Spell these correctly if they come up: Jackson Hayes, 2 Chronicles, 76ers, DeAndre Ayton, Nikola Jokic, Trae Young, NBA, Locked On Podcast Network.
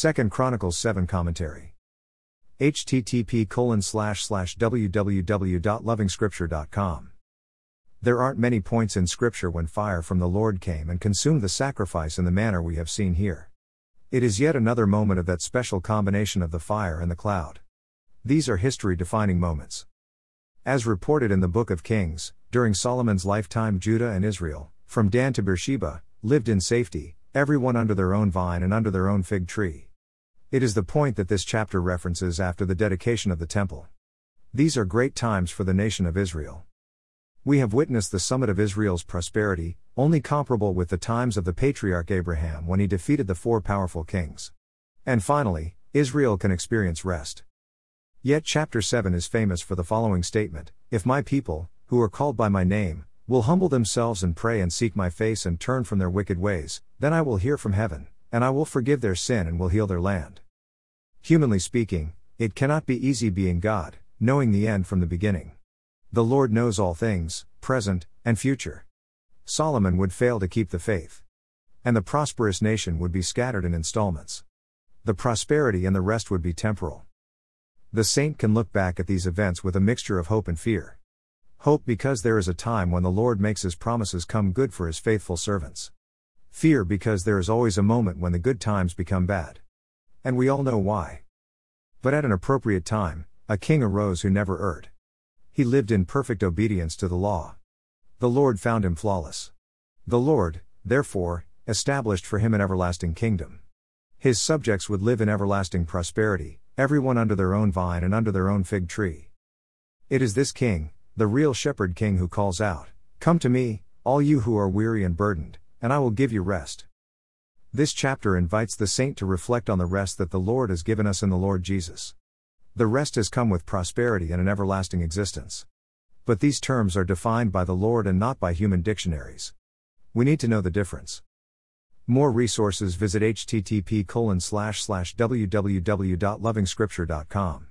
2 Chronicles 7 Commentary. http://www.lovingscripture.com. There aren't many points in Scripture when fire from the Lord came and consumed the sacrifice in the manner we have seen here. It is yet another moment of that special combination of the fire and the cloud. These are history-defining moments. As reported in the Book of Kings, during Solomon's lifetime Judah and Israel, from Dan to Beersheba, lived in safety, everyone under their own vine and under their own fig tree. It is the point that this chapter references after the dedication of the temple. These are great times for the nation of Israel. We have witnessed the summit of Israel's prosperity, only comparable with the times of the patriarch Abraham when he defeated the four powerful kings. And finally, Israel can experience rest. Yet chapter 7 is famous for the following statement: "If my people, who are called by my name, will humble themselves and pray and seek my face and turn from their wicked ways, then I will hear from heaven, and I will forgive their sin and will heal their land." Humanly speaking, it cannot be easy being God, knowing the end from the beginning. The Lord knows all things, present and future. Solomon would fail to keep the faith, and the prosperous nation would be scattered in installments. The prosperity and the rest would be temporal. The saint can look back at these events with a mixture of hope and fear. Hope because there is a time when the Lord makes His promises come good for His faithful servants. Fear because there is always a moment when the good times become bad. And we all know why. But at an appropriate time, a king arose who never erred. He lived in perfect obedience to the law. The Lord found him flawless. The Lord, therefore, established for him an everlasting kingdom. His subjects would live in everlasting prosperity, everyone under their own vine and under their own fig tree. It is this king, the real shepherd king, who calls out, "Come to me, all you who are weary and burdened, and I will give you rest." This chapter invites the saint to reflect on the rest that the Lord has given us in the Lord Jesus. The rest has come with prosperity and an everlasting existence. But these terms are defined by the Lord and not by human dictionaries. We need to know the difference. More resources, visit http://www.lovingscripture.com.